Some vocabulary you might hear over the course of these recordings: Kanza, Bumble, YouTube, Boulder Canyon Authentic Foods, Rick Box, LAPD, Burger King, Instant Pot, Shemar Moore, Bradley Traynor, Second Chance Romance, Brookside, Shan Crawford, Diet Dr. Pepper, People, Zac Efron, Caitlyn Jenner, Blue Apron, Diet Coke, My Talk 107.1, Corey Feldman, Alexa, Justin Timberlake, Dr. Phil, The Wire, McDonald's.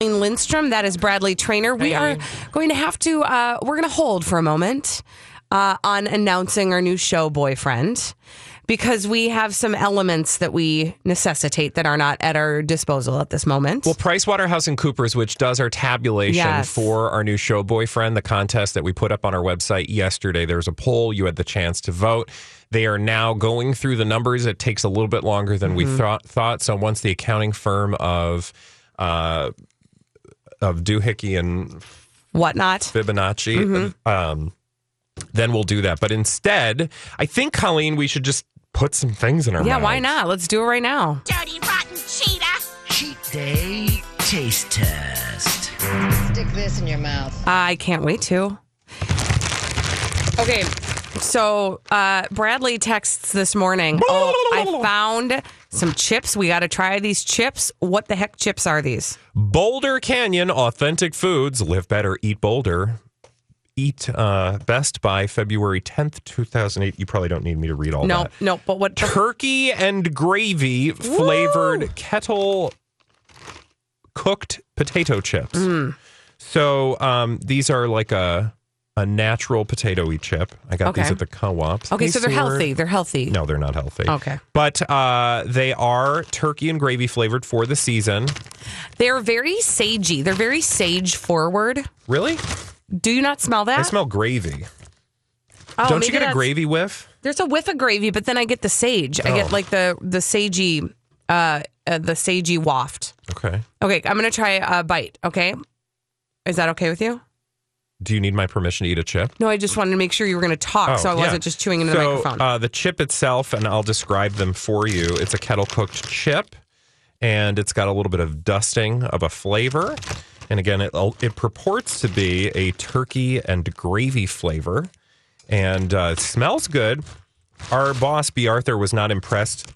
Lindstrom, that is Bradley Trainer. We are going to have to we're going to hold for a moment on announcing our new show Boyfriend, because we have some elements that we necessitate that are not at our disposal at this moment. Well, PricewaterhouseCoopers, which does our tabulation for our new show Boyfriend, the contest that we put up on our website yesterday, there's a poll. You had the chance to vote. They are now going through the numbers. It takes a little bit longer than we thought. So once the accounting firm of Doohickey and whatnot, Fibonacci, then we'll do that. But instead, I think, Colleen, we should just put some things in our mouth. Yeah, why not? Let's do it right now. Dirty, rotten cheetah. Cheat day taste test. Stick this in your mouth. I can't wait to. Okay, so Bradley texts this morning. Oh, I found some chips. We got to try these chips. What the heck chips are these? Boulder Canyon Authentic Foods. Live better, eat Boulder. Eat best by February 10th, 2008. You probably don't need me to read all that. No, but what? Turkey and gravy flavored kettle cooked potato chips. So these are like a natural potato-y chip. I got these at the co-op. Okay, so they're healthy. They're healthy. No, they're not healthy. Okay. But they are turkey and gravy flavored for the season. They're very sagey. They're very sage-forward. Really? Do you not smell that? I smell gravy. Oh, don't you get a gravy whiff? There's a whiff of gravy, but then I get the sage. Oh. I get like the sagey waft. Okay. Okay, I'm going to try a bite, okay? Is that okay with you? Do you need my permission to eat a chip? No, I just wanted to make sure you were going to talk, so I wasn't just chewing into the microphone. The chip itself, and I'll describe them for you. It's a kettle-cooked chip, and it's got a little bit of dusting of a flavor. And again, it purports to be a turkey and gravy flavor, and it smells good. Our boss, B. Arthur, was not impressed,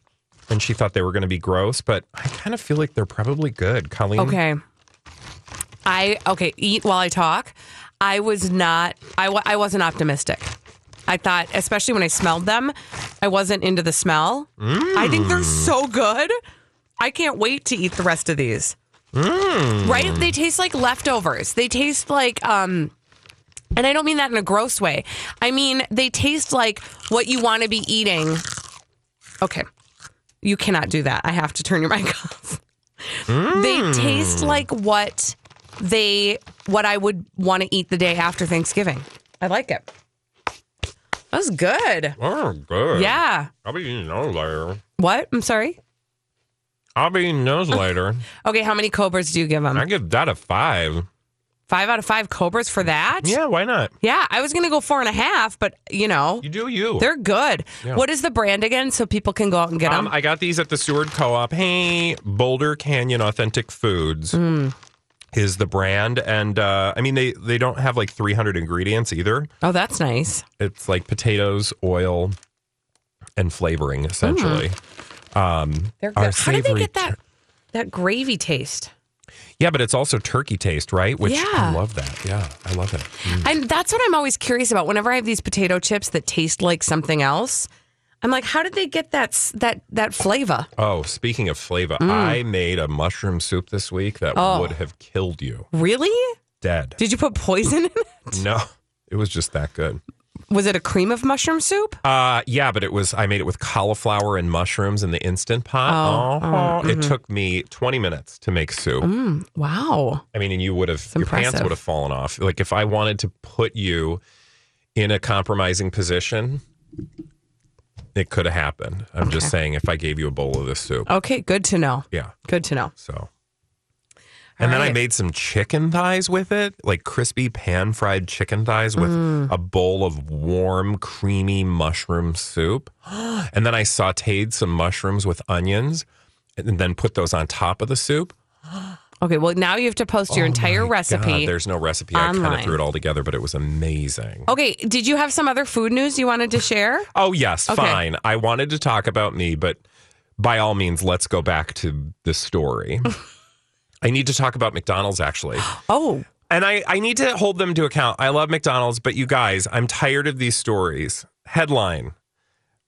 and she thought they were going to be gross, but I kind of feel like they're probably good. Colleen? Okay. Eat while I talk. I was not, I wasn't optimistic. I thought, especially when I smelled them, I wasn't into the smell. I think they're so good. I can't wait to eat the rest of these. Right? They taste like leftovers. They taste like, and I don't mean that in a gross way. I mean, they taste like what you want to be eating. Okay. You cannot do that. I have to turn your mic off. They taste like what I would want to eat the day after Thanksgiving. I like it. That was good. Oh, good. Yeah. I'll be eating those later. What? I'm sorry? I'll be eating those later. Okay, how many Cobras do you give them? I give that a 5. 5 out of 5 Cobras for that? Yeah, why not? Yeah, I was going to go 4.5, but you know. You do you. They're good. Yeah. What is the brand again so people can go out and get them? I got these at the Seward Co-op. Hey, Boulder Canyon Authentic Foods. Is the brand, and I mean they don't have like 300 ingredients either. Oh, that's nice. It's like potatoes, oil, and flavoring essentially. They're good. How do they get that gravy taste? Yeah, but it's also turkey taste, right? Which I love that. Yeah, I love it. And that's what I'm always curious about. Whenever I have these potato chips that taste like something else, I'm like, how did they get that flavor? Oh, speaking of flavor, I made a mushroom soup this week that would have killed you. Really? Dead. Did you put poison in it? No, it was just that good. Was it a cream of mushroom soup? Yeah, but it was. I made it with cauliflower and mushrooms in the Instant Pot. It took me 20 minutes to make soup. Wow. I mean, and you would have, your pants would have fallen off. Like, if I wanted to put you in a compromising position, it could have happened. I'm just saying, if I gave you a bowl of this soup. Okay, good to know. Yeah. Good to know. So. And then I made some chicken thighs with it, like crispy pan-fried chicken thighs with a bowl of warm, creamy mushroom soup. And then I sautéed some mushrooms with onions and then put those on top of the soup. Okay, well, now you have to post your entire recipe. God, there's no recipe. Online. I kind of threw it all together, but it was amazing. Okay, did you have some other food news you wanted to share? Yes, okay. Fine. I wanted to talk about me, but by all means, let's go back to the story. I need to talk about McDonald's, actually. And I need to hold them to account. I love McDonald's, but you guys, I'm tired of these stories. Headline,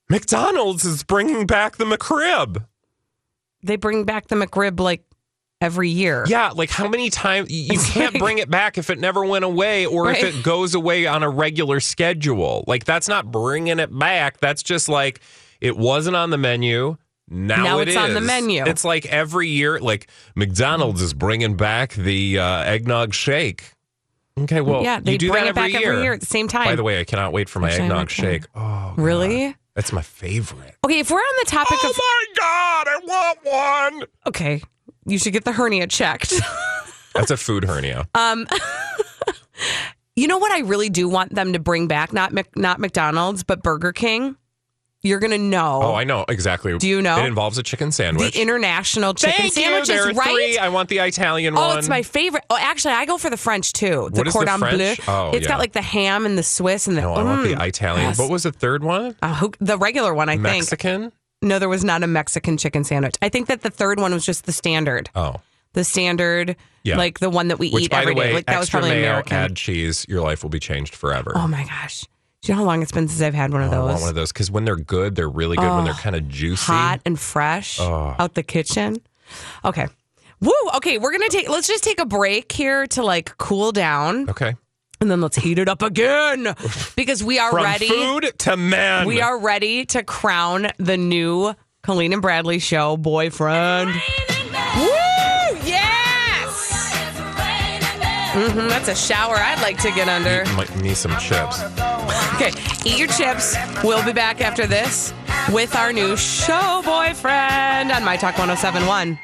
McDonald's is bringing back the McRib. They bring back the McRib like every year. Yeah, like how many times? You can't bring it back if it never went away or if it goes away on a regular schedule. Like, that's not bringing it back. That's just like, it wasn't on the menu. Now it's on the menu. It's like every year, like McDonald's is bringing back the eggnog shake. Okay, well, yeah, they do that every year at the same time. By the way, I cannot wait for my eggnog shake. Oh, really? God. That's my favorite. Okay, if we're on the topic of... Oh, my God, I want one! Okay, you should get the hernia checked. That's a food hernia. You know what I really do want them to bring back? Not McDonald's, but Burger King. You're going to know. Oh, I know. Exactly. Do you know? It involves a chicken sandwich. The international chicken sandwich is right. There are three. I want the Italian one. Oh, it's my favorite. Oh, actually, I go for the French, too. The cordon bleu. Oh, it's got like the ham and the Swiss and the... No, I want the Italian. Yes. What was the third one? The regular one, I think. Mexican? No, there was not a Mexican chicken sandwich. I think that the third one was just the standard. Oh. The standard, like the one that we eat every day. Like, that was probably mayo, American. Add cheese, your life will be changed forever. Oh, my gosh. Do you know how long it's been since I've had one of those? I want one of those because when they're good, they're really good. When they're kind of juicy, hot and fresh out the kitchen. Okay, woo. Okay, we're gonna take. Let's just take a break here to like cool down. Okay, and then let's heat it up again because we are ready. From food to men, we are ready to crown the new Colleen and Bradley Show boyfriend. Woo! Yes. Mm-hmm, that's a shower I'd like to get under. Need some chips. Okay, eat your chips. We'll be back after this with our new show boyfriend on My Talk 107.1.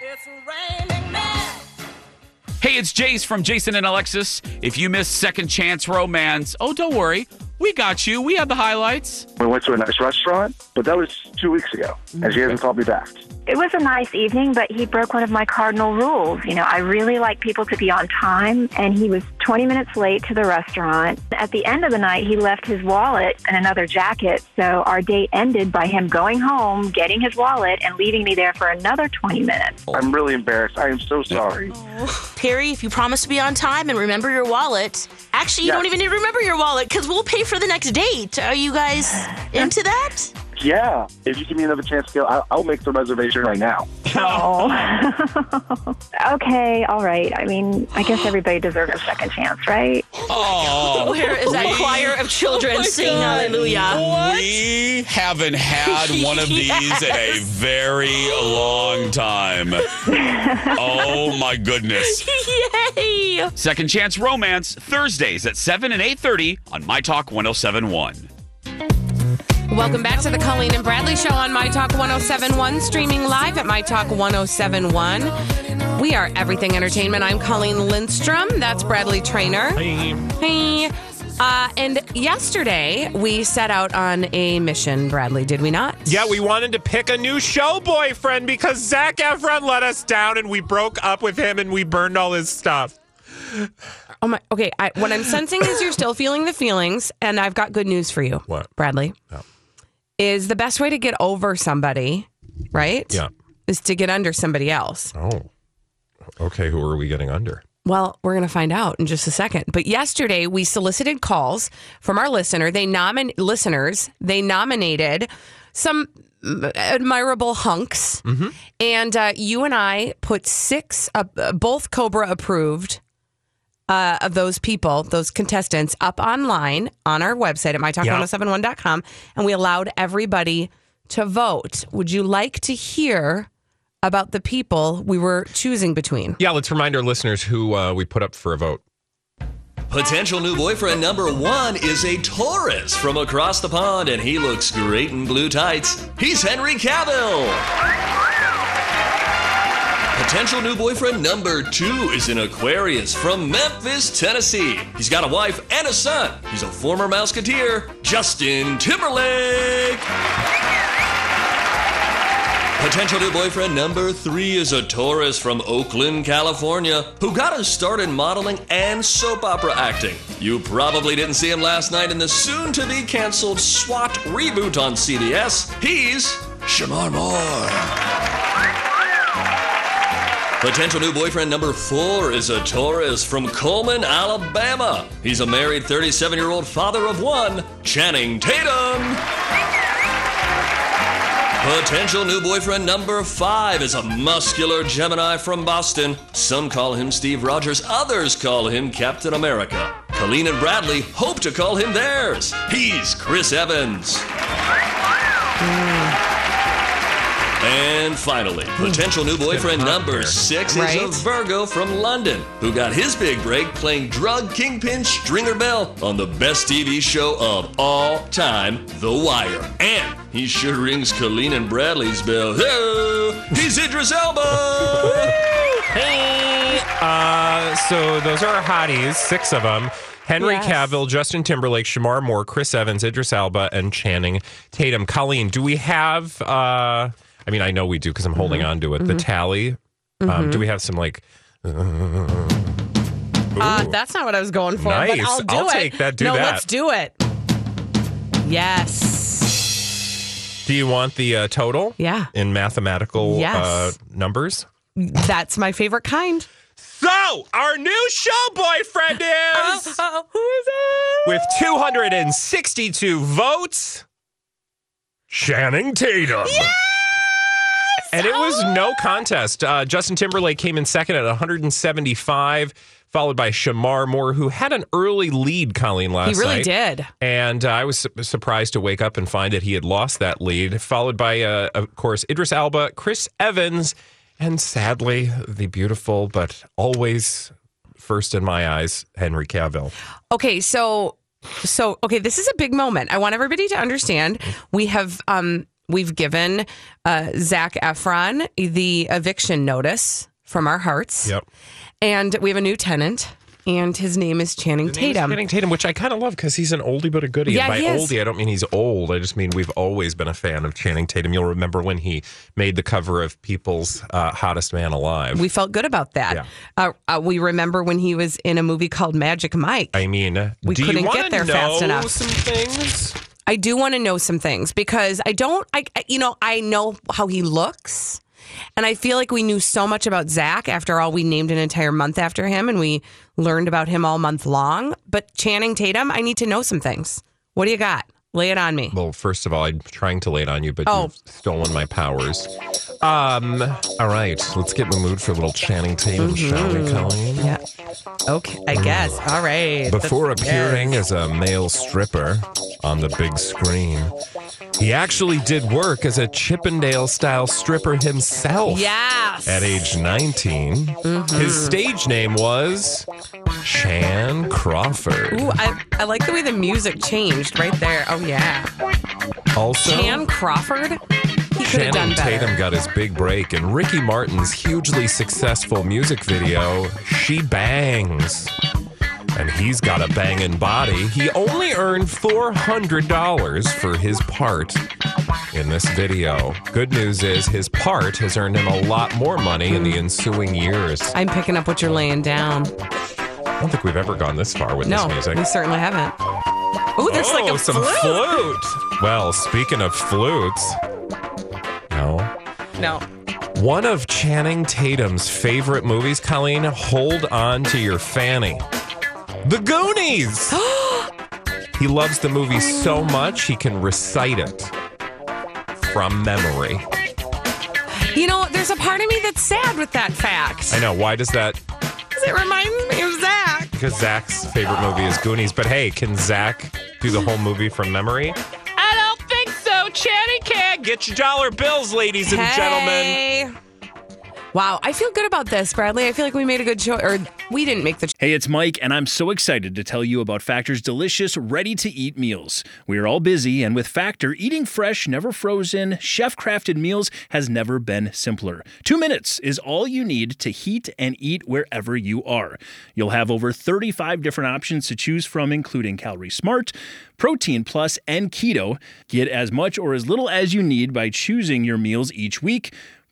Hey, it's Jace from Jason and Alexis. If you missed Second Chance Romance, don't worry. We got you. We have the highlights. We went to a nice restaurant, but that was 2 weeks ago, and she hasn't called me back. It was a nice evening, but he broke one of my cardinal rules. You know, I really like people to be on time, and he was 20 minutes late to the restaurant. At the end of the night, he left his wallet and another jacket, so our date ended by him going home, getting his wallet, and leaving me there for another 20 minutes. I'm really embarrassed. I am so sorry. Oh. Perry, if you promise to be on time and remember your wallet... Actually, you don't even need to remember your wallet because we'll pay for the next date. Are you guys into that? Yeah. If you give me another chance, I'll make the reservation right now. Oh. Okay. All right. I mean, I guess everybody deserves a second chance, right? Oh. Where is that choir of children singing hallelujah? What? We haven't had one of these in a very long time. Oh, my goodness. Yay. Second Chance Romance, Thursdays at 7 and 8:30 on My Talk 107.1. Welcome back to the Colleen and Bradley Show on My Talk 107.1, streaming live at My Talk 107.1. We are Everything Entertainment. I'm Colleen Lindstrom. That's Bradley Traynor. Hey. And yesterday, we set out on a mission, Bradley, did we not? Yeah, we wanted to pick a new show boyfriend because Zac Efron let us down and we broke up with him and we burned all his stuff. Oh my! Okay, what I'm sensing is you're still feeling the feelings, and I've got good news for you, what? Bradley. Oh. Is the best way to get over somebody, right? Yeah, is to get under somebody else. Oh, okay. Who are we getting under? Well, we're gonna find out in just a second. But yesterday we solicited calls from our listener. They nominated some admirable hunks, and you and I put six, both Cobra approved. of those people, those contestants, up online on our website at mytalk1071.com, and we allowed everybody to vote. Would you like to hear about the people we were choosing between? Yeah, let's remind our listeners who we put up for a vote. Potential new boyfriend number one is a Taurus from across the pond, and he looks great in blue tights. He's Henry Cavill. Potential new boyfriend number two is an Aquarius from Memphis, Tennessee. He's got a wife and a son. He's a former Mouseketeer, Justin Timberlake. Potential new boyfriend number three is a Taurus from Oakland, California, who got his start in modeling and soap opera acting. You probably didn't see him last night in the soon-to-be-canceled SWAT reboot on CBS. He's Shemar Moore. Potential new boyfriend number four is a Taurus from Coleman, Alabama. He's a married 37-year-old father of one, Channing Tatum. Potential new boyfriend number five is a muscular Gemini from Boston. Some call him Steve Rogers. Others call him Captain America. Colleen and Bradley hope to call him theirs. He's Chris Evans. And finally, potential new boyfriend number six is a Virgo from London who got his big break playing drug kingpin Stringer Bell on the best TV show of all time, The Wire. And he sure rings Colleen and Bradley's bell. He's Idris Elba. Hey! So those are our hotties, six of them. Henry Cavill, Justin Timberlake, Shemar Moore, Chris Evans, Idris Elba, and Channing Tatum. Colleen, do we have... I mean, I know we do because I'm holding on to it. The tally. Do we have some like... that's not what I was going for. Nice. But I'll take that. Let's do it. Yes. Do you want the total? Yeah. In mathematical numbers? That's my favorite kind. So, our new show boyfriend is... who is it? With 262 votes, Channing Tatum. Yeah! And it was no contest. Justin Timberlake came in second at 175, followed by Shemar Moore, who had an early lead, Colleen, last night. He really did. And I was surprised to wake up and find that he had lost that lead, followed by, of course, Idris Elba, Chris Evans, and sadly, the beautiful, but always first in my eyes, Henry Cavill. Okay, so this is a big moment. I want everybody to understand we have... We've given Zac Efron the eviction notice from our hearts. Yep. And we have a new tenant, and his name is Channing Tatum. Channing Tatum, which I kind of love because he's an oldie but a goodie. Yeah, and by oldie, I don't mean he's old. I just mean we've always been a fan of Channing Tatum. You'll remember when he made the cover of People's Hottest Man Alive. We felt good about that. Yeah. We remember when he was in a movie called Magic Mike. I mean, we couldn't get there fast enough. Do you want to know some things? I do want to know some things because I know how he looks, and I feel like we knew so much about Zac. After all, we named an entire month after him, and we learned about him all month long. But Channing Tatum, I need to know some things. What do you got? Lay it on me. Well, first of all, I'm trying to lay it on you, but you've stolen my powers. All right, let's get in the mood for a little Channing Tatum, shall we, Colleen? Yeah. Okay, I guess. All right. Before appearing as a male stripper on the big screen, he actually did work as a Chippendale-style stripper himself. Yes. At age 19, his stage name was Shan Crawford. Ooh, I like the way the music changed right there. Oh, yeah. Also, Shan Crawford? Channing Tatum got his big break in Ricky Martin's hugely successful music video, She Bangs. And he's got a banging body. He only earned $400 for his part in this video. Good news is his part has earned him a lot more money in the ensuing years. I'm picking up what you're laying down. I don't think we've ever gone this far with this music. No, we certainly haven't. Ooh, there's like a flute. Well, speaking of flutes... No. One of Channing Tatum's favorite movies, Colleen, hold on to your fanny. The Goonies! He loves the movie so much, he can recite it from memory. You know, there's a part of me that's sad with that fact. I know. Why does that? Because it reminds me of Zac. because Zach's favorite movie is Goonies. But hey, can Zach do the whole movie from memory? I don't think so. Channing can. Get your dollar bills, ladies and gentlemen. Wow, I feel good about this, Bradley. I feel like we made a good choice, or we didn't make the choice. Hey, it's Mike, and I'm so excited to tell you about Factor's delicious, ready-to-eat meals. We are all busy, and with Factor, eating fresh, never frozen, chef-crafted meals has never been simpler. 2 minutes is all you need to heat and eat wherever you are. You'll have over 35 different options to choose from, including Calorie Smart, Protein Plus, and Keto. Get as much or as little as you need by choosing your meals each week.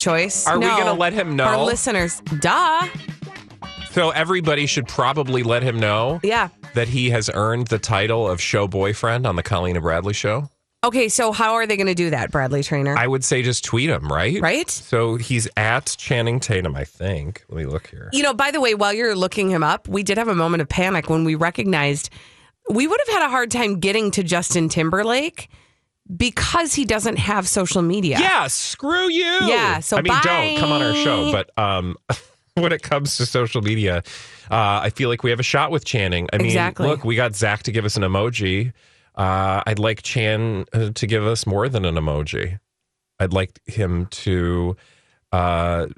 Choice. Are we going to let him know? Our listeners. Duh. So everybody should probably let him know that he has earned the title of show boyfriend on the Colleen and Bradley show. Okay, so how are they going to do that, Bradley Trainer? I would say just tweet him, right? Right? So he's at Channing Tatum, I think. Let me look here. You know, by the way, while you're looking him up, we did have a moment of panic when we recognized we would have had a hard time getting to Justin Timberlake. Because he doesn't have social media. Yeah, screw you. Yeah, so I mean, bye. Don't come on our show. But when it comes to social media, I feel like we have a shot with Channing. I mean, Look, we got Zach to give us an emoji. I'd like Chan to give us more than an emoji. I'd like him to... I'm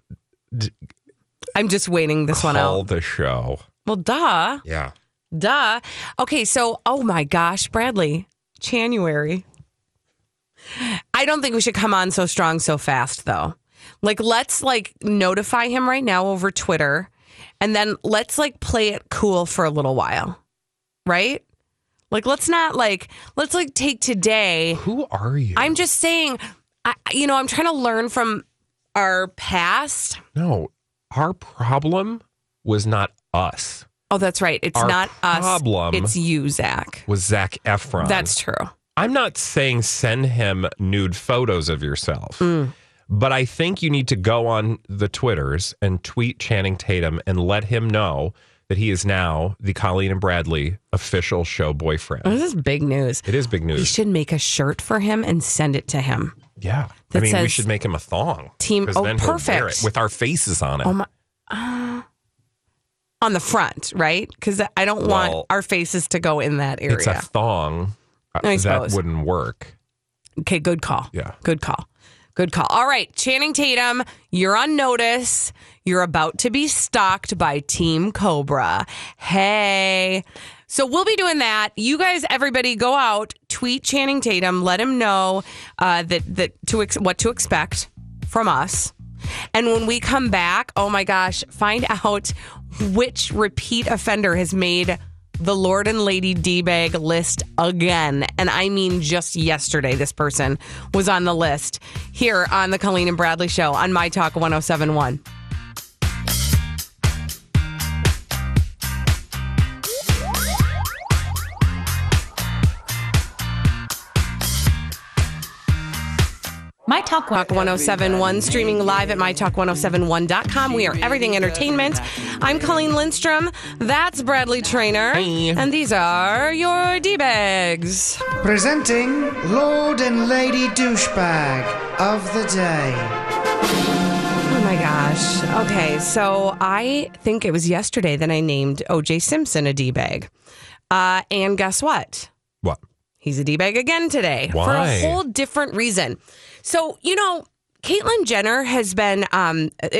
just waiting this one out. Call the show. Well, duh. Yeah. Duh. Okay, so, oh my gosh, Bradley, January. I don't think we should come on so strong so fast, though. Like, let's, like, notify him right now over Twitter, and then let's, like, play it cool for a little while, right? Like, let's not, like, let's, like, take today. Who are you? I'm just saying, I'm trying to learn from our past. No, our problem was not us. Oh, that's right. It's not us. Our problem. It's you, Zach. Was Zac Efron. That's true. I'm not saying send him nude photos of yourself, but I think you need to go on the Twitters and tweet Channing Tatum and let him know that he is now the Colleen and Bradley official show boyfriend. Oh, this is big news. It is big news. You should make a shirt for him and send it to him. Yeah. I mean, we should make him a thong. Team, oh, then perfect. Wear it with our faces on it. Oh, my. On the front, right? Because I don't want our faces to go in that area. It's a thong. No, that wouldn't work. Okay, good call. Yeah. Good call. All right, Channing Tatum, you're on notice. You're about to be stalked by Team Cobra. Hey. So we'll be doing that. You guys, everybody, go out, tweet Channing Tatum, let him know what to expect from us. And when we come back, oh my gosh, find out which repeat offender has made the Lord and Lady D-Bag list again. And I mean, just yesterday, this person was on the list here on the Colleen and Bradley Show on My Talk 107.1. My Talk 107.1, streaming live at mytalk1071.com. We are Everything Entertainment. I'm Colleen Lindstrom. That's Bradley Trainer. Hey. And these are your D-Bags. Presenting Lord and Lady Douchebag of the Day. Oh my gosh. Okay, so I think it was yesterday that I named O.J. Simpson a D-Bag. And guess what? What? He's a D-bag again today. Why? For a whole different reason. So, Caitlyn Jenner has been,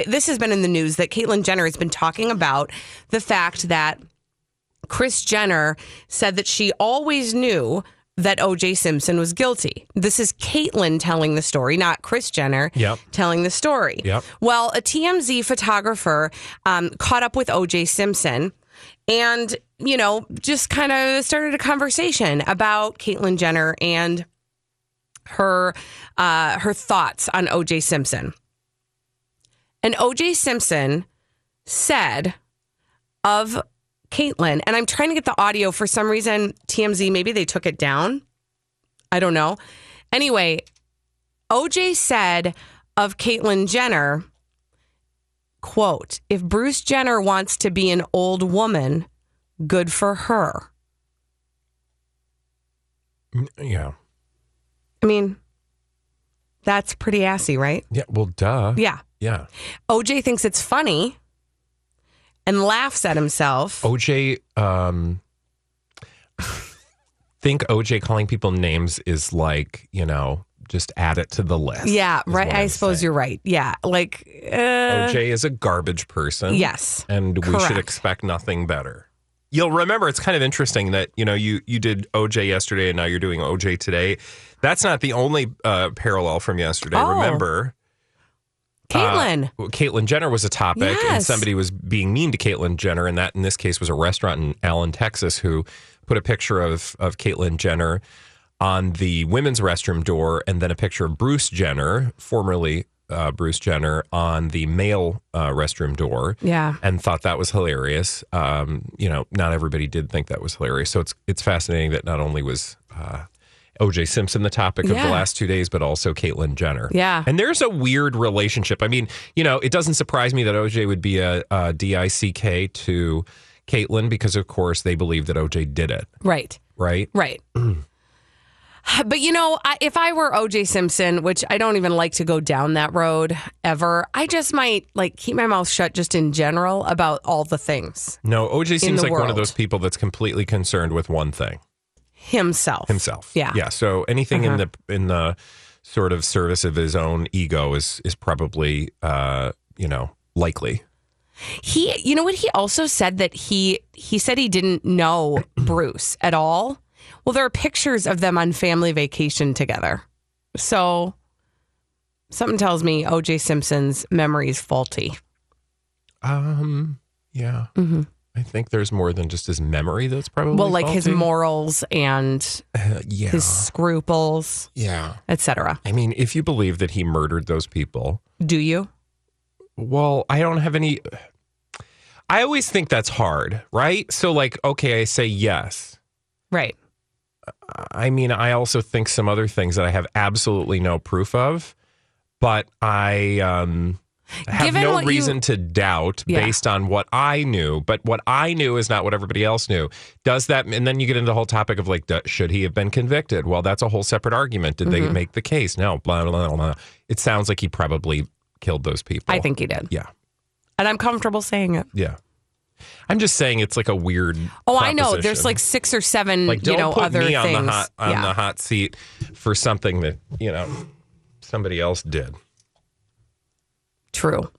this has been in the news that Caitlyn Jenner has been talking about the fact that Kris Jenner said that she always knew that O.J. Simpson was guilty. This is Caitlyn telling the story, not Kris Jenner telling the story. Yep. Well, a TMZ photographer caught up with O.J. Simpson and, you know, just kind of started a conversation about Caitlyn Jenner and her thoughts on O.J. Simpson. And O.J. Simpson said of Caitlyn, and I'm trying to get the audio for some reason, TMZ, maybe they took it down. I don't know. Anyway, O.J. said of Caitlyn Jenner, quote, "If Bruce Jenner wants to be an old woman, good for her." Yeah. I mean, that's pretty assy, right? Yeah, well, duh. Yeah. O.J. thinks it's funny and laughs at himself. Think O.J. calling people names is like, you know, just add it to the list. Yeah, right. I suppose you're right. Yeah, like... O.J. is a garbage person. Yes. And we should expect nothing better. You'll remember, it's kind of interesting that, you know, you did O.J. yesterday and now you're doing O.J. today. That's not the only parallel from yesterday. Oh. Remember, Caitlyn Jenner was a topic, and somebody was being mean to Caitlyn Jenner, and that in this case was a restaurant in Allen, Texas, who put a picture of Caitlyn Jenner on the women's restroom door, and then a picture of Bruce Jenner, formerly Bruce Jenner, on the male restroom door, and thought that was hilarious. You know, not everybody did think that was hilarious. So it's fascinating that not only was O.J. Simpson the topic of the last 2 days, but also Caitlyn Jenner. Yeah, and there's a weird relationship. I mean, you know, it doesn't surprise me that O.J. would be a D-I-C-K to Caitlyn because, of course, they believe that O.J. did it. Right. But, you know, if I were O.J. Simpson, which I don't even like to go down that road ever, I just might, like, keep my mouth shut just in general about all the things. No, O.J. seems like one of those people that's completely concerned with one thing. Himself. Yeah. Yeah. So anything in the sort of service of his own ego is probably, you know, likely. He, you know what? He also said that he said he didn't know Bruce at all. Well, there are pictures of them on family vacation together. So something tells me O.J. Simpson's memory is faulty. Yeah. Mm-hmm. I think there's more than just his memory that's probably faulty. His morals and his scruples. Yeah. Et cetera. I mean, if you believe that he murdered those people. Do you? Well, I don't have any. I always think that's hard, right? So like, okay, I say yes. Right. I mean, I also think some other things that I have absolutely no proof of, but I have no reason to doubt based on what I knew. But what I knew is not what everybody else knew. Does that? And then you get into the whole topic of like, should he have been convicted? Well, that's a whole separate argument. Did they make the case? No, blah, blah, blah, blah. It sounds like he probably killed those people. I think he did. Yeah. And I'm comfortable saying it. Yeah. I'm just saying it's like a weird I know. There's like 6 or 7, like, you know, other things. Don't put me on the hot seat for something that, you know, somebody else did. True.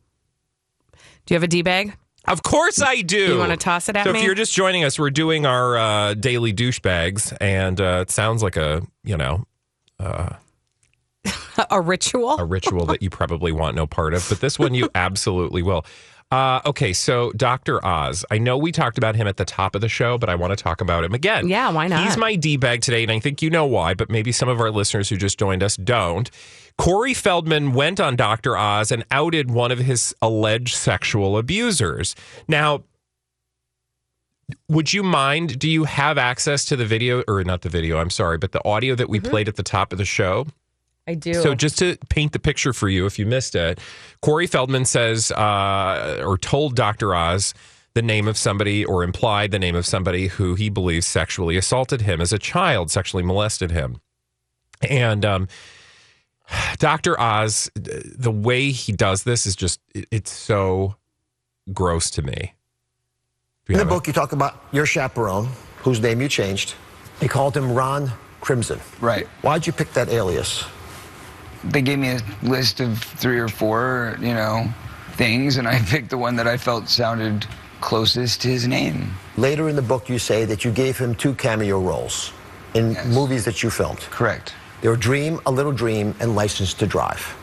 Do you have a D-bag? Of course I do. You want to toss it at me? So if you're just joining us, we're doing our daily douchebags, and it sounds like a, you know... a ritual? A ritual that you probably want no part of, but this one you absolutely will. Okay, so Dr. Oz, I know we talked about him at the top of the show, but I want to talk about him again. Yeah, why not? He's my D-bag today, and I think you know why, but maybe some of our listeners who just joined us don't. Corey Feldman went on Dr. Oz and outed one of his alleged sexual abusers. Now, would you mind, do you have access to the video, or not the video, I'm sorry, but the audio that we played at the top of the show? I do. So just to paint the picture for you, if you missed it, Corey Feldman says or told Dr. Oz the name of somebody, or implied the name of somebody who he believes sexually assaulted him as a child, sexually molested him. And Dr. Oz, the way he does this is just, it's so gross to me. In the book, you talk about your chaperone, whose name you changed. They called him Ron Crimson. Right. Why'd you pick that alias? they gave me a list of 3 or 4, you know, things, and I picked the one that I felt sounded closest to his name. Later in the book, you say that you gave him 2 cameo roles in movies that you filmed. Correct. They were Dream, A Little Dream, and License to Drive.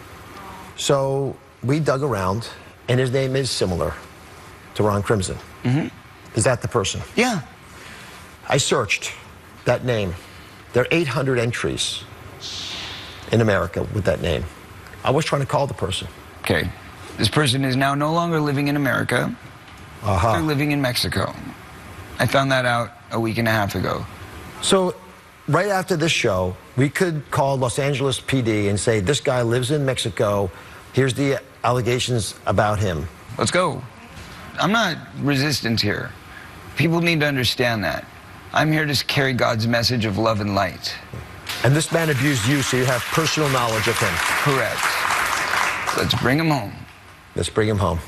So we dug around, and his name is similar to Ron Crimson. Mm-hmm. Is that the person? Yeah. I searched that name. There are 800 entries in America with that name. I was trying to call the person. Okay. This person is now no longer living in America. Uh-huh. They're living in Mexico. I found that out a week and a half ago. So right after this show, we could call Los Angeles PD and say, this guy lives in Mexico. Here's the allegations about him. Let's go. I'm not resistant here. People need to understand that. I'm here to carry God's message of love and light. And this man abused you, so you have personal knowledge of him. Correct. Let's bring him home. Let's bring him home.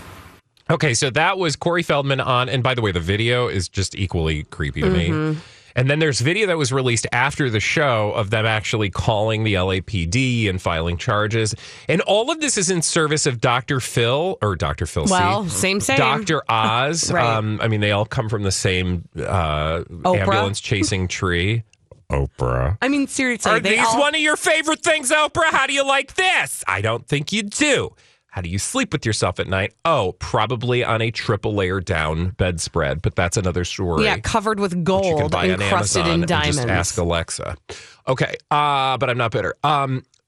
Okay, so that was Corey Feldman on, and by the way, the video is just equally creepy to me. And then there's video that was released after the show of them actually calling the LAPD and filing charges. And all of this is in service of Dr. Phil, or Dr. Phil C. Well, same. Dr. Oz. Right. I mean, they all come from the same ambulance-chasing tree. Oprah. I mean, seriously. Are these one of your favorite things, Oprah? How do you like this? I don't think you do. How do you sleep with yourself at night? Oh, probably on a triple layer down bedspread, but that's another story. Yeah, covered with gold, encrusted in diamonds. Just ask Alexa. Okay, but I'm not bitter.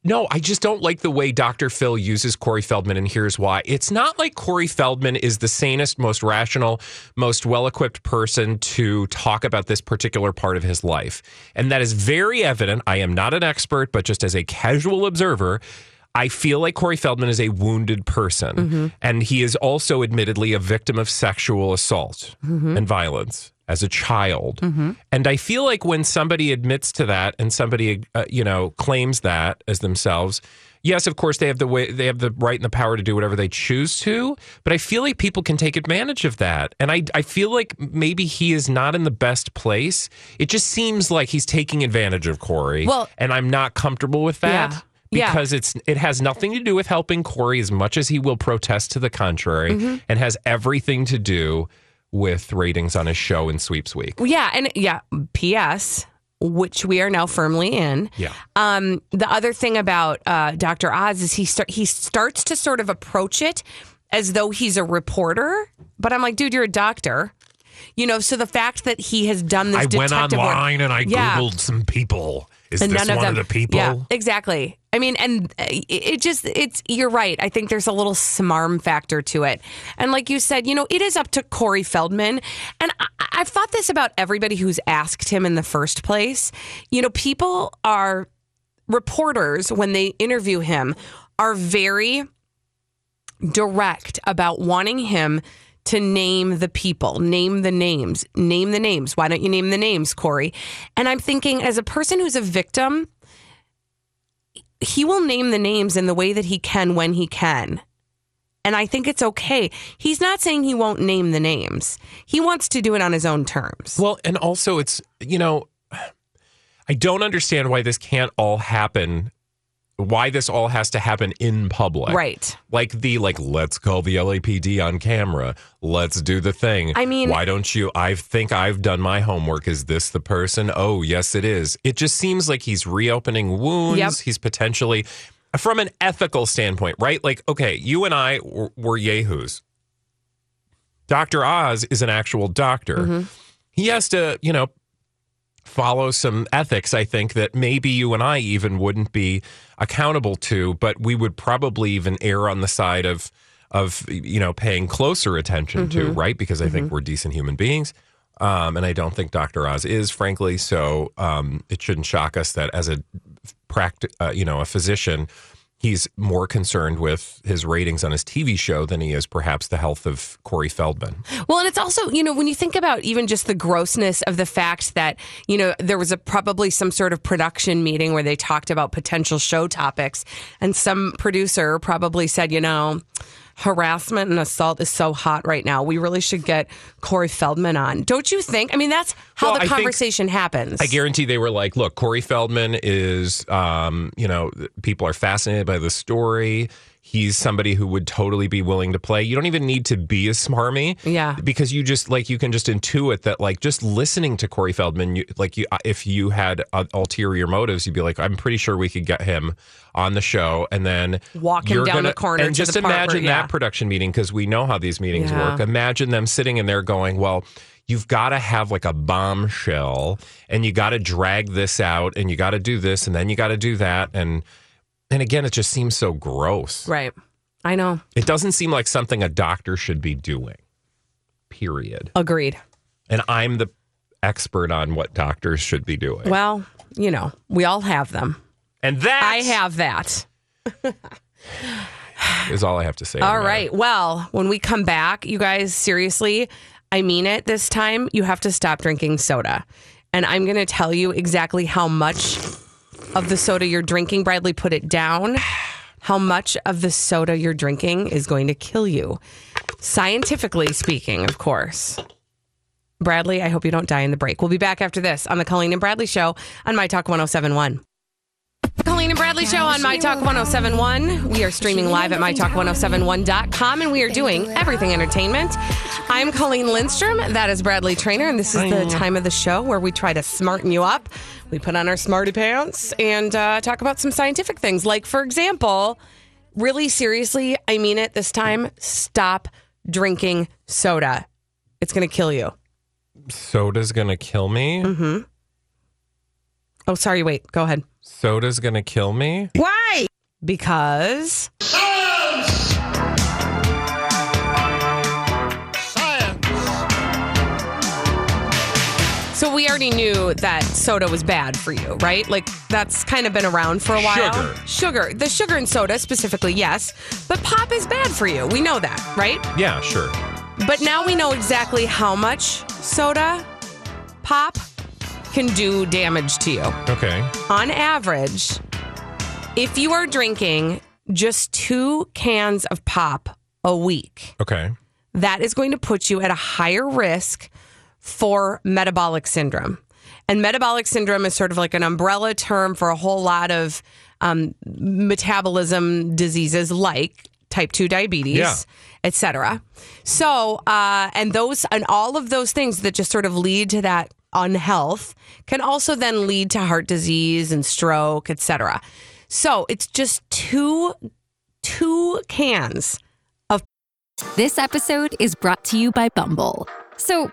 No, I just don't like the way Dr. Phil uses Corey Feldman, and here's why. It's not like Corey Feldman is the sanest, most rational, most well-equipped person to talk about this particular part of his life. And that is very evident. I am not an expert, but just as a casual observer, I feel like Corey Feldman is a wounded person, and he is also admittedly a victim of sexual assault and violence as a child. And I feel like when somebody admits to that and somebody, you know, claims that as themselves, yes, of course, they have the right and the power to do whatever they choose to. But I feel like people can take advantage of that. And I feel like maybe he is not in the best place. It just seems like he's taking advantage of Corey. Well, and I'm not comfortable with that. Yeah. Because it has nothing to do with helping Corey as much as he will protest to the contrary, and has everything to do with ratings on his show in Sweeps Week. Yeah, and P.S., which we are now firmly in. Yeah. The other thing about Dr. Oz is he starts to sort of approach it as though he's a reporter, but I'm like, dude, you're a doctor. You know, so the fact that he has done this detective work. I went online and I Googled some people. Is this one of the people? Yeah, exactly. I mean, and you're right. I think there's a little smarm factor to it. And like you said, you know, it is up to Corey Feldman. And I've thought this about everybody who's asked him in the first place. You know, people are, reporters, when they interview him, are very direct about wanting him to name the people, name the names. Why don't you name the names, Corey? And I'm thinking, as a person who's a victim, he will name the names in the way that he can when he can. And I think it's okay. He's not saying he won't name the names. He wants to do it on his own terms. Well, and also it's, you know, I don't understand why this can't all happen, why this all has to happen in public. Right. Like, let's call the LAPD on camera. Let's do the thing. I mean, why don't you? I think I've done my homework. Is this the person? Oh, yes, it is. It just seems like he's reopening wounds. Yep. He's potentially, from an ethical standpoint, right? Like, okay, you and I were yahoos. Dr. Oz is an actual doctor. He has to, you know, follow some ethics, I think, that maybe you and I even wouldn't be accountable to, but we would probably even err on the side of you know, paying closer attention to, right? Because I think we're decent human beings. And I don't think Dr. Oz is, frankly. So it shouldn't shock us that as a physician, he's more concerned with his ratings on his TV show than he is perhaps the health of Corey Feldman. Well, and it's also, you know, when you think about even just the grossness of the fact that, you know, there was probably some sort of production meeting where they talked about potential show topics, and some producer probably said, you know, harassment and assault is so hot right now. We really should get Corey Feldman on. Don't you think? I mean, that's how the conversation happens. I guarantee they were like, look, Corey Feldman is, people are fascinated by the story. He's somebody who would totally be willing to play. You don't even need to be a smarmy. Yeah. Because you just, you can just intuit that, just listening to Corey Feldman, if you had ulterior motives, you'd be like, I'm pretty sure we could get him on the show. And then walk him down the corner. And just imagine that production meeting, because we know how these meetings work. Imagine them sitting in there going, well, you've got to have a bombshell, and you got to drag this out, and you got to do this, and then you got to do that. And again, it just seems so gross. Right. I know. It doesn't seem like something a doctor should be doing. Period. Agreed. And I'm the expert on what doctors should be doing. Well, we all have them. And that... I have that. Is all I have to say. All right. Well, when we come back, you guys, seriously, I mean it this time, you have to stop drinking soda. And I'm going to tell you exactly how much... of the soda you're drinking, Bradley, put it down. How much of the soda you're drinking is going to kill you? Scientifically speaking, of course. Bradley, I hope you don't die in the break. We'll be back after this on the Colleen and Bradley Show on My Talk 107.1. Colleen and Bradley Show on My Talk 107.1. We are streaming live at mytalk1071.com, and we are doing everything entertainment. I'm Colleen Lindstrom. That is Bradley Trainer, and this is the time of the show where we try to smarten you up. We put on our smarty pants and talk about some scientific things. Like, for example, really seriously, I mean it this time, stop drinking soda. It's going to kill you. Soda's going to kill me? Mm-hmm. Oh, sorry. Wait. Go ahead. Soda's going to kill me? Why? Because... Science! Science! So we already knew that soda was bad for you, right? That's kind of been around for a while. Sugar. The sugar in soda specifically, yes. But pop is bad for you. We know that, right? Yeah, sure. But now we know exactly how much soda, pop... can do damage to you. Okay. On average, if you are drinking just 2 cans of pop a week, okay, that is going to put you at a higher risk for metabolic syndrome. And metabolic syndrome is sort of like an umbrella term for a whole lot of metabolism diseases like type 2 diabetes, et cetera. So, and all of those things that just sort of lead to that unhealth can also then lead to heart disease and stroke, etc. So it's just two cans of... This episode is brought to you by Bumble. So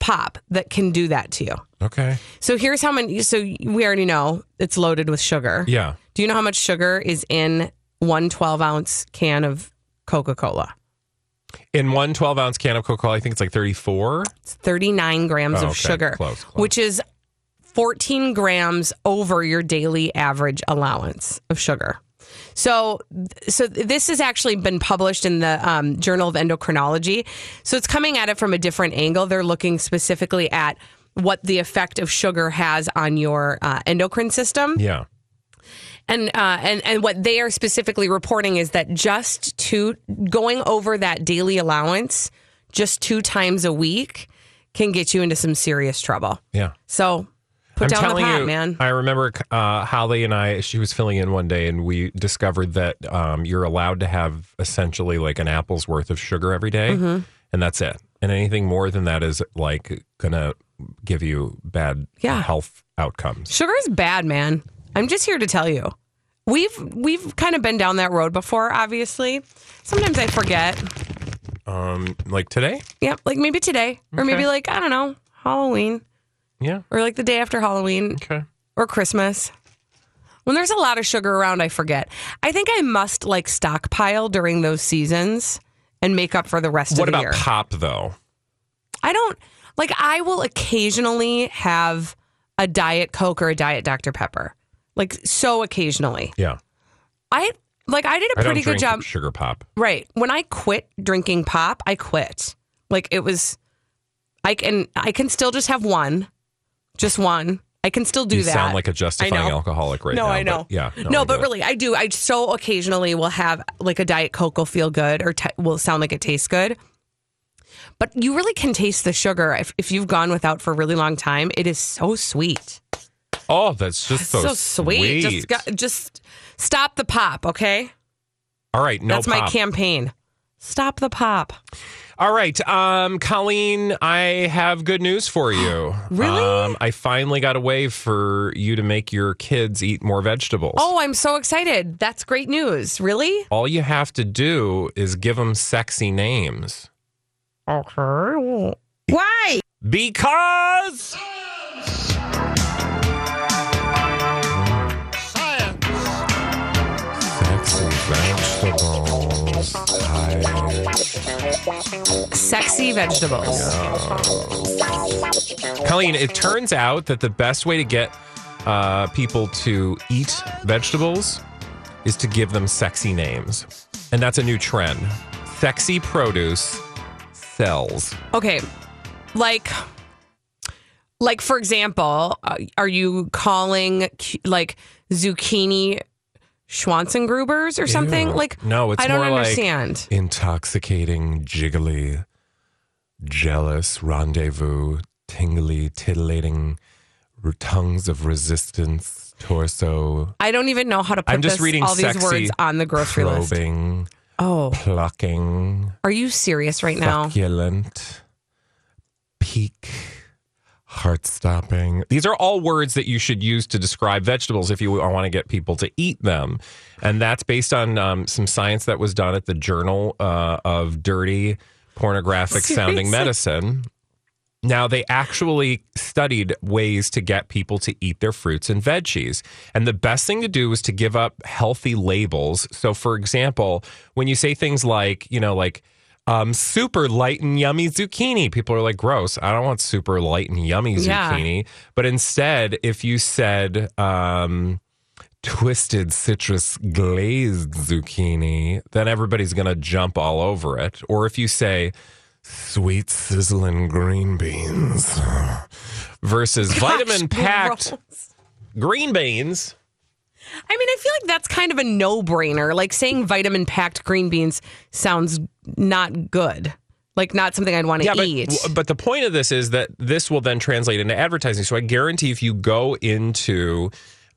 Pop that can do that to you. Okay. So here's how many. So we already know it's loaded with sugar. Yeah. Do you know how much sugar is in one 12-ounce can of Coca-Cola? In one 12-ounce can of Coca-Cola, I think it's 34? It's 39 grams of sugar, close. Which is 14 grams over your daily average allowance of sugar. So this has actually been published in the Journal of Endocrinology. So it's coming at it from a different angle. They're looking specifically at what the effect of sugar has on your endocrine system. Yeah. And what they are specifically reporting is that just going over that daily allowance just 2 times a week can get you into some serious trouble. Yeah. So... Put I'm down telling the pot, you, man. I remember Holly and I, she was filling in one day, and we discovered that you're allowed to have essentially an apple's worth of sugar every day, and that's it. And anything more than that is going to give you bad health outcomes. Sugar's bad, man. I'm just here to tell you. We've kind of been down that road before, obviously. Sometimes I forget. Like today? Yeah, like maybe today. Okay. Or maybe like, I don't know, Halloween. Yeah. Or like the day after Halloween. Okay. Or Christmas. When there's a lot of sugar around, I forget. I think I must like stockpile during those seasons and make up for the rest of the year. What about pop, though? I don't... Like, I will occasionally have a Diet Coke or a Diet Dr. Pepper. Like, so occasionally. Yeah. I did a pretty good job. Sugar pop. Right. When I quit drinking pop, I quit. Like, it was... I can still just have one. Just one. I can still do that. You sound like a justifying alcoholic right now. No, I know. But yeah. No, but really, I do. I so occasionally will have, like, a Diet Coke will feel good or will sound like it tastes good. But you really can taste the sugar if you've gone without for a really long time. It is so sweet. Oh, that's just so sweet. Just stop the pop, okay? All right, no That's pop. My campaign. Stop the pop. All right, Colleen, I have good news for you. Really? I finally got a way for you to make your kids eat more vegetables. Oh, I'm so excited. That's great news. Really? All you have to do is give them sexy names. Okay. Why? Because science. Sexy vegetables. Sexy vegetables. Yeah. Colleen, it turns out that the best way to get people to eat vegetables is to give them sexy names. And that's a new trend. Sexy produce sells. Okay, like for example, are you calling like zucchini Schwanzengrubers or something? Ew. Like no, it's I don't more understand. Like intoxicating, jiggly, jealous, rendezvous, tingly, titillating, tongues of resistance, torso. I don't even know how to put I'm just reading all these words on the grocery probing. List. Oh. Plucking. Are you serious right now? Succulent. Peak. Heart-stopping. These are all words that you should use to describe vegetables if you want to get people to eat them. And that's based on some science that was done at the Journal of Dirty Pornographic-Sounding Medicine. Now, they actually studied ways to get people to eat their fruits and veggies. And the best thing to do is to give up healthy labels. So, for example, when you say things like, you know, like super light and yummy zucchini, people are like, gross. I don't want super light and yummy zucchini. Yeah. But instead, if you said twisted citrus glazed zucchini, then everybody's going to jump all over it. Or if you say sweet sizzling green beans versus vitamin-packed green beans. I mean, I feel like that's kind of a no-brainer. Like saying vitamin-packed green beans sounds not good. Like not something I'd want to eat. But the point of this is that this will then translate into advertising. So I guarantee if you go into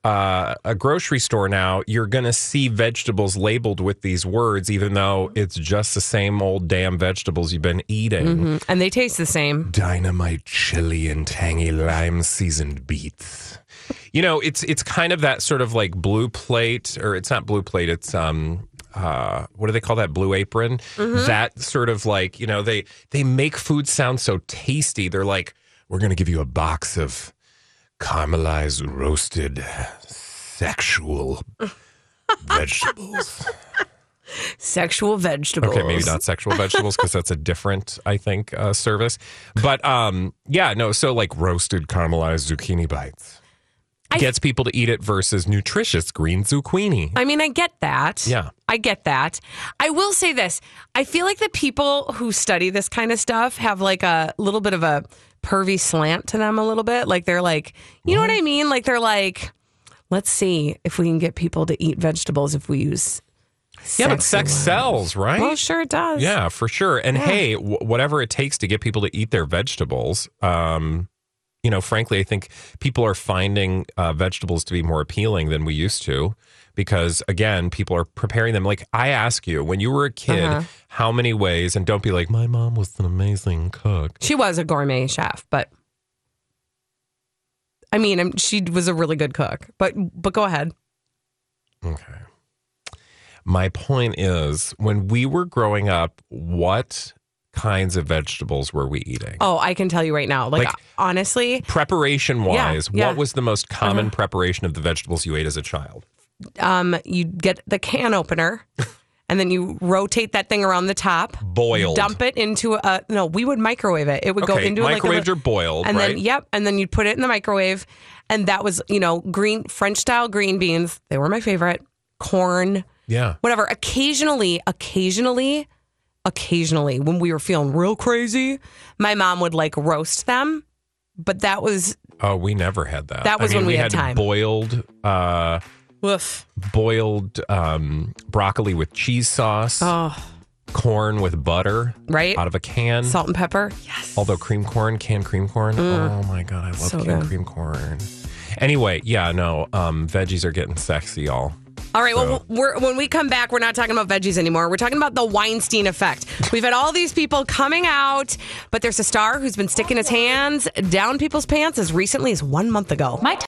a grocery store now, you're going to see vegetables labeled with these words, even though it's just the same old damn vegetables you've been eating. Mm-hmm. And they taste the same. Dynamite chili and tangy lime seasoned beets. You know, it's kind of that sort of like blue plate, or it's not blue plate, it's... what do they call that? Blue Apron? Mm-hmm. That sort of like, you know, they make food sound so tasty. They're like, we're going to give you a box of caramelized, roasted, sexual vegetables. Sexual vegetables. Okay, maybe not sexual vegetables because that's a different, I think, service. But so like roasted caramelized zucchini bites. Gets people to eat it versus nutritious green zucchini. I mean, I get that. Yeah. I get that. I will say this. I feel like the people who study this kind of stuff have like a little bit of a pervy slant to them a little bit. Like they're like, you know what I mean? Like they're like, let's see if we can get people to eat vegetables if we use sex. Yeah, but sex sells, right? Well, sure it does. Yeah, for sure. And hey, whatever it takes to get people to eat their vegetables, you know, frankly, I think people are finding vegetables to be more appealing than we used to because, again, people are preparing them. Like, I ask you, when you were a kid, how many ways, and don't be like, my mom was an amazing cook. She was a gourmet chef, but... I mean, she was a really good cook, but go ahead. Okay. My point is, when we were growing up, what kinds of vegetables were we eating? Oh, I can tell you right now. Like honestly, preparation-wise, what was the most common preparation of the vegetables you ate as a child? You'd get the can opener, and then you rotate that thing around the top. Boiled. Dump it into a... No, we would microwave it. It would go into like a... Microwaved or boiled, and right? Then, yep, and then you'd put it in the microwave, and that was, you know, green French-style green beans. They were my favorite. Corn. Yeah. Whatever. Occasionally, when we were feeling real crazy, my mom would, like, roast them, but that was... Oh, we never had that. That was when we had time. Boiled... broccoli with cheese sauce, corn with butter, right? Out of a can, salt and pepper. Yes. Although canned cream corn. Mm. Oh my God, I love cream corn. Anyway, yeah, no, veggies are getting sexy, y'all. All right, well, when we come back, we're not talking about veggies anymore. We're talking about the Weinstein effect. We've had all these people coming out, but there's a star who's been sticking his hands down people's pants as recently as 1 month ago. My